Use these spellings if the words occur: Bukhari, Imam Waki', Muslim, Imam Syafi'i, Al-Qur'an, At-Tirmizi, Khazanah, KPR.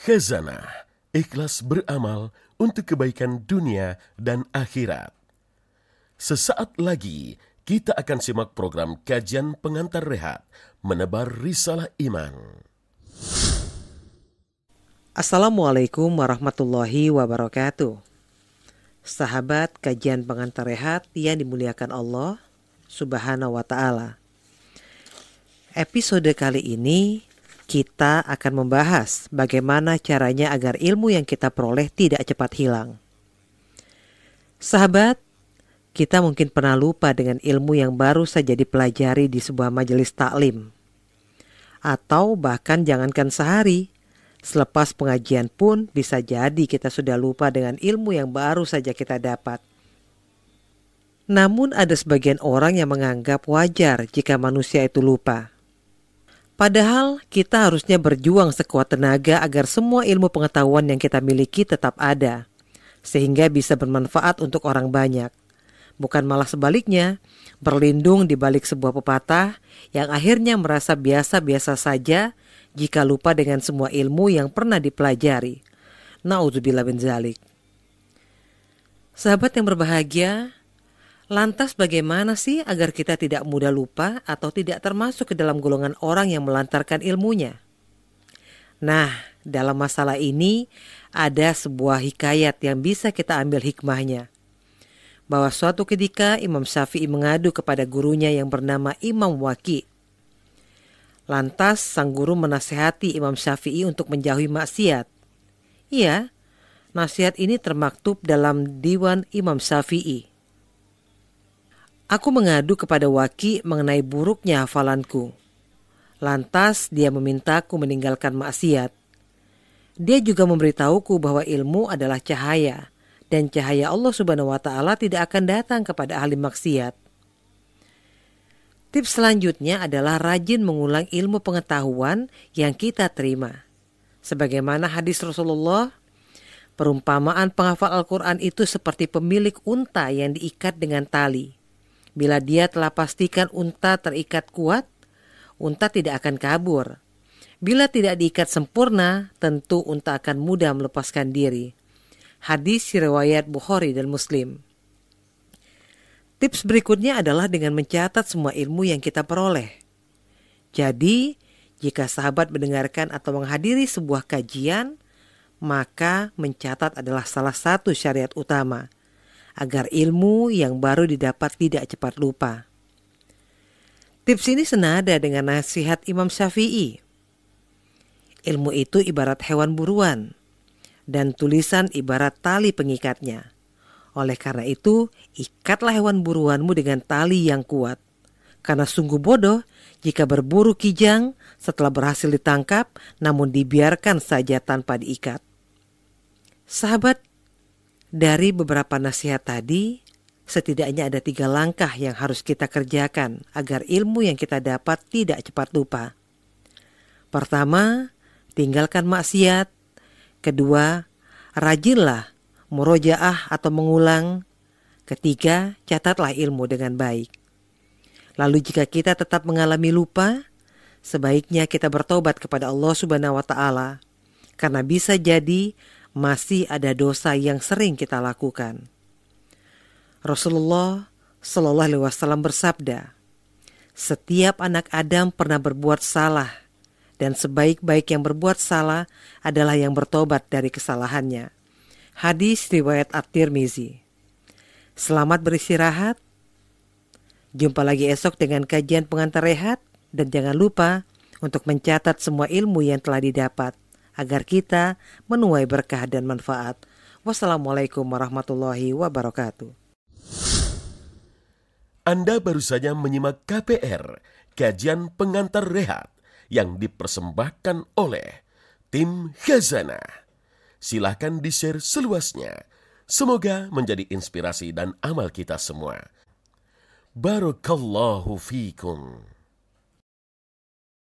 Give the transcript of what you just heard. Khazanah, ikhlas beramal untuk kebaikan dunia dan akhirat. Sesaat lagi kita akan simak program kajian pengantar rehat menebar risalah iman. Assalamualaikum warahmatullahi wabarakatuh. Sahabat kajian pengantar rehat yang dimuliakan Allah Subhanahu wa ta'ala. Episode kali ini kita akan membahas bagaimana caranya agar ilmu yang kita peroleh tidak cepat hilang. Sahabat, kita mungkin pernah lupa dengan ilmu yang baru saja dipelajari di sebuah majelis taklim. Atau bahkan jangankan sehari, selepas pengajian pun bisa jadi kita sudah lupa dengan ilmu yang baru saja kita dapat. Namun ada sebagian orang yang menganggap wajar jika manusia itu lupa. Padahal kita harusnya berjuang sekuat tenaga agar semua ilmu pengetahuan yang kita miliki tetap ada, sehingga bisa bermanfaat untuk orang banyak. Bukan malah sebaliknya, berlindung di balik sebuah pepatah yang akhirnya merasa biasa-biasa saja jika lupa dengan semua ilmu yang pernah dipelajari. Na'udzubillah min dzalik. Sahabat yang berbahagia, lantas bagaimana sih agar kita tidak mudah lupa atau tidak termasuk ke dalam golongan orang yang melantarkan ilmunya? Nah, dalam masalah ini ada sebuah hikayat yang bisa kita ambil hikmahnya. Bahwa suatu ketika Imam Syafi'i mengadu kepada gurunya yang bernama Imam Waki'. Lantas sang guru menasihati Imam Syafi'i untuk menjauhi maksiat. Iya, nasihat ini termaktub dalam diwan Imam Syafi'i. Aku mengadu kepada Waki mengenai buruknya hafalanku. Lantas dia memintaku meninggalkan maksiat. Dia juga memberitahuku bahwa ilmu adalah cahaya, dan cahaya Allah Subhanahu wa ta'ala tidak akan datang kepada ahli maksiat. Tips selanjutnya adalah rajin mengulang ilmu pengetahuan yang kita terima. Sebagaimana hadis Rasulullah, perumpamaan penghafal Al-Qur'an itu seperti pemilik unta yang diikat dengan tali. Bila dia telah pastikan unta terikat kuat, unta tidak akan kabur. Bila tidak diikat sempurna, tentu unta akan mudah melepaskan diri. Hadis riwayat Bukhari dan Muslim. Tips berikutnya adalah dengan mencatat semua ilmu yang kita peroleh. Jadi, jika sahabat mendengarkan atau menghadiri sebuah kajian, maka mencatat adalah salah satu syariat utama, agar ilmu yang baru didapat tidak cepat lupa. Tips ini senada dengan nasihat Imam Syafi'i. Ilmu itu ibarat hewan buruan, dan tulisan ibarat tali pengikatnya. Oleh karena itu, ikatlah hewan buruanmu dengan tali yang kuat. Karena sungguh bodoh jika berburu kijang setelah berhasil ditangkap, namun dibiarkan saja tanpa diikat. Sahabat, dari beberapa nasihat tadi, setidaknya ada 3 langkah yang harus kita kerjakan agar ilmu yang kita dapat tidak cepat lupa. Pertama, tinggalkan maksiat. Kedua, rajinlah murojaah atau mengulang. Ketiga, catatlah ilmu dengan baik. Lalu jika kita tetap mengalami lupa, sebaiknya kita bertobat kepada Allah Subhanahu wa ta'ala, karena bisa jadi masih ada dosa yang sering kita lakukan. Rasulullah Shallallahu Alaihi Wasallam bersabda, setiap anak Adam pernah berbuat salah, dan sebaik-baik yang berbuat salah adalah yang bertobat dari kesalahannya. Hadis riwayat At-Tirmizi. Selamat beristirahat. Jumpa lagi esok dengan kajian pengantar rehat, dan jangan lupa untuk mencatat semua ilmu yang telah didapat, agar kita menuai berkah dan manfaat. Wassalamualaikum warahmatullahi wabarakatuh. Anda baru saja menyimak KPR, kajian pengantar rehat, yang dipersembahkan oleh tim Khazanah. Silakan di-share seluasnya. Semoga menjadi inspirasi dan amal kita semua. Barakallahu fiikum.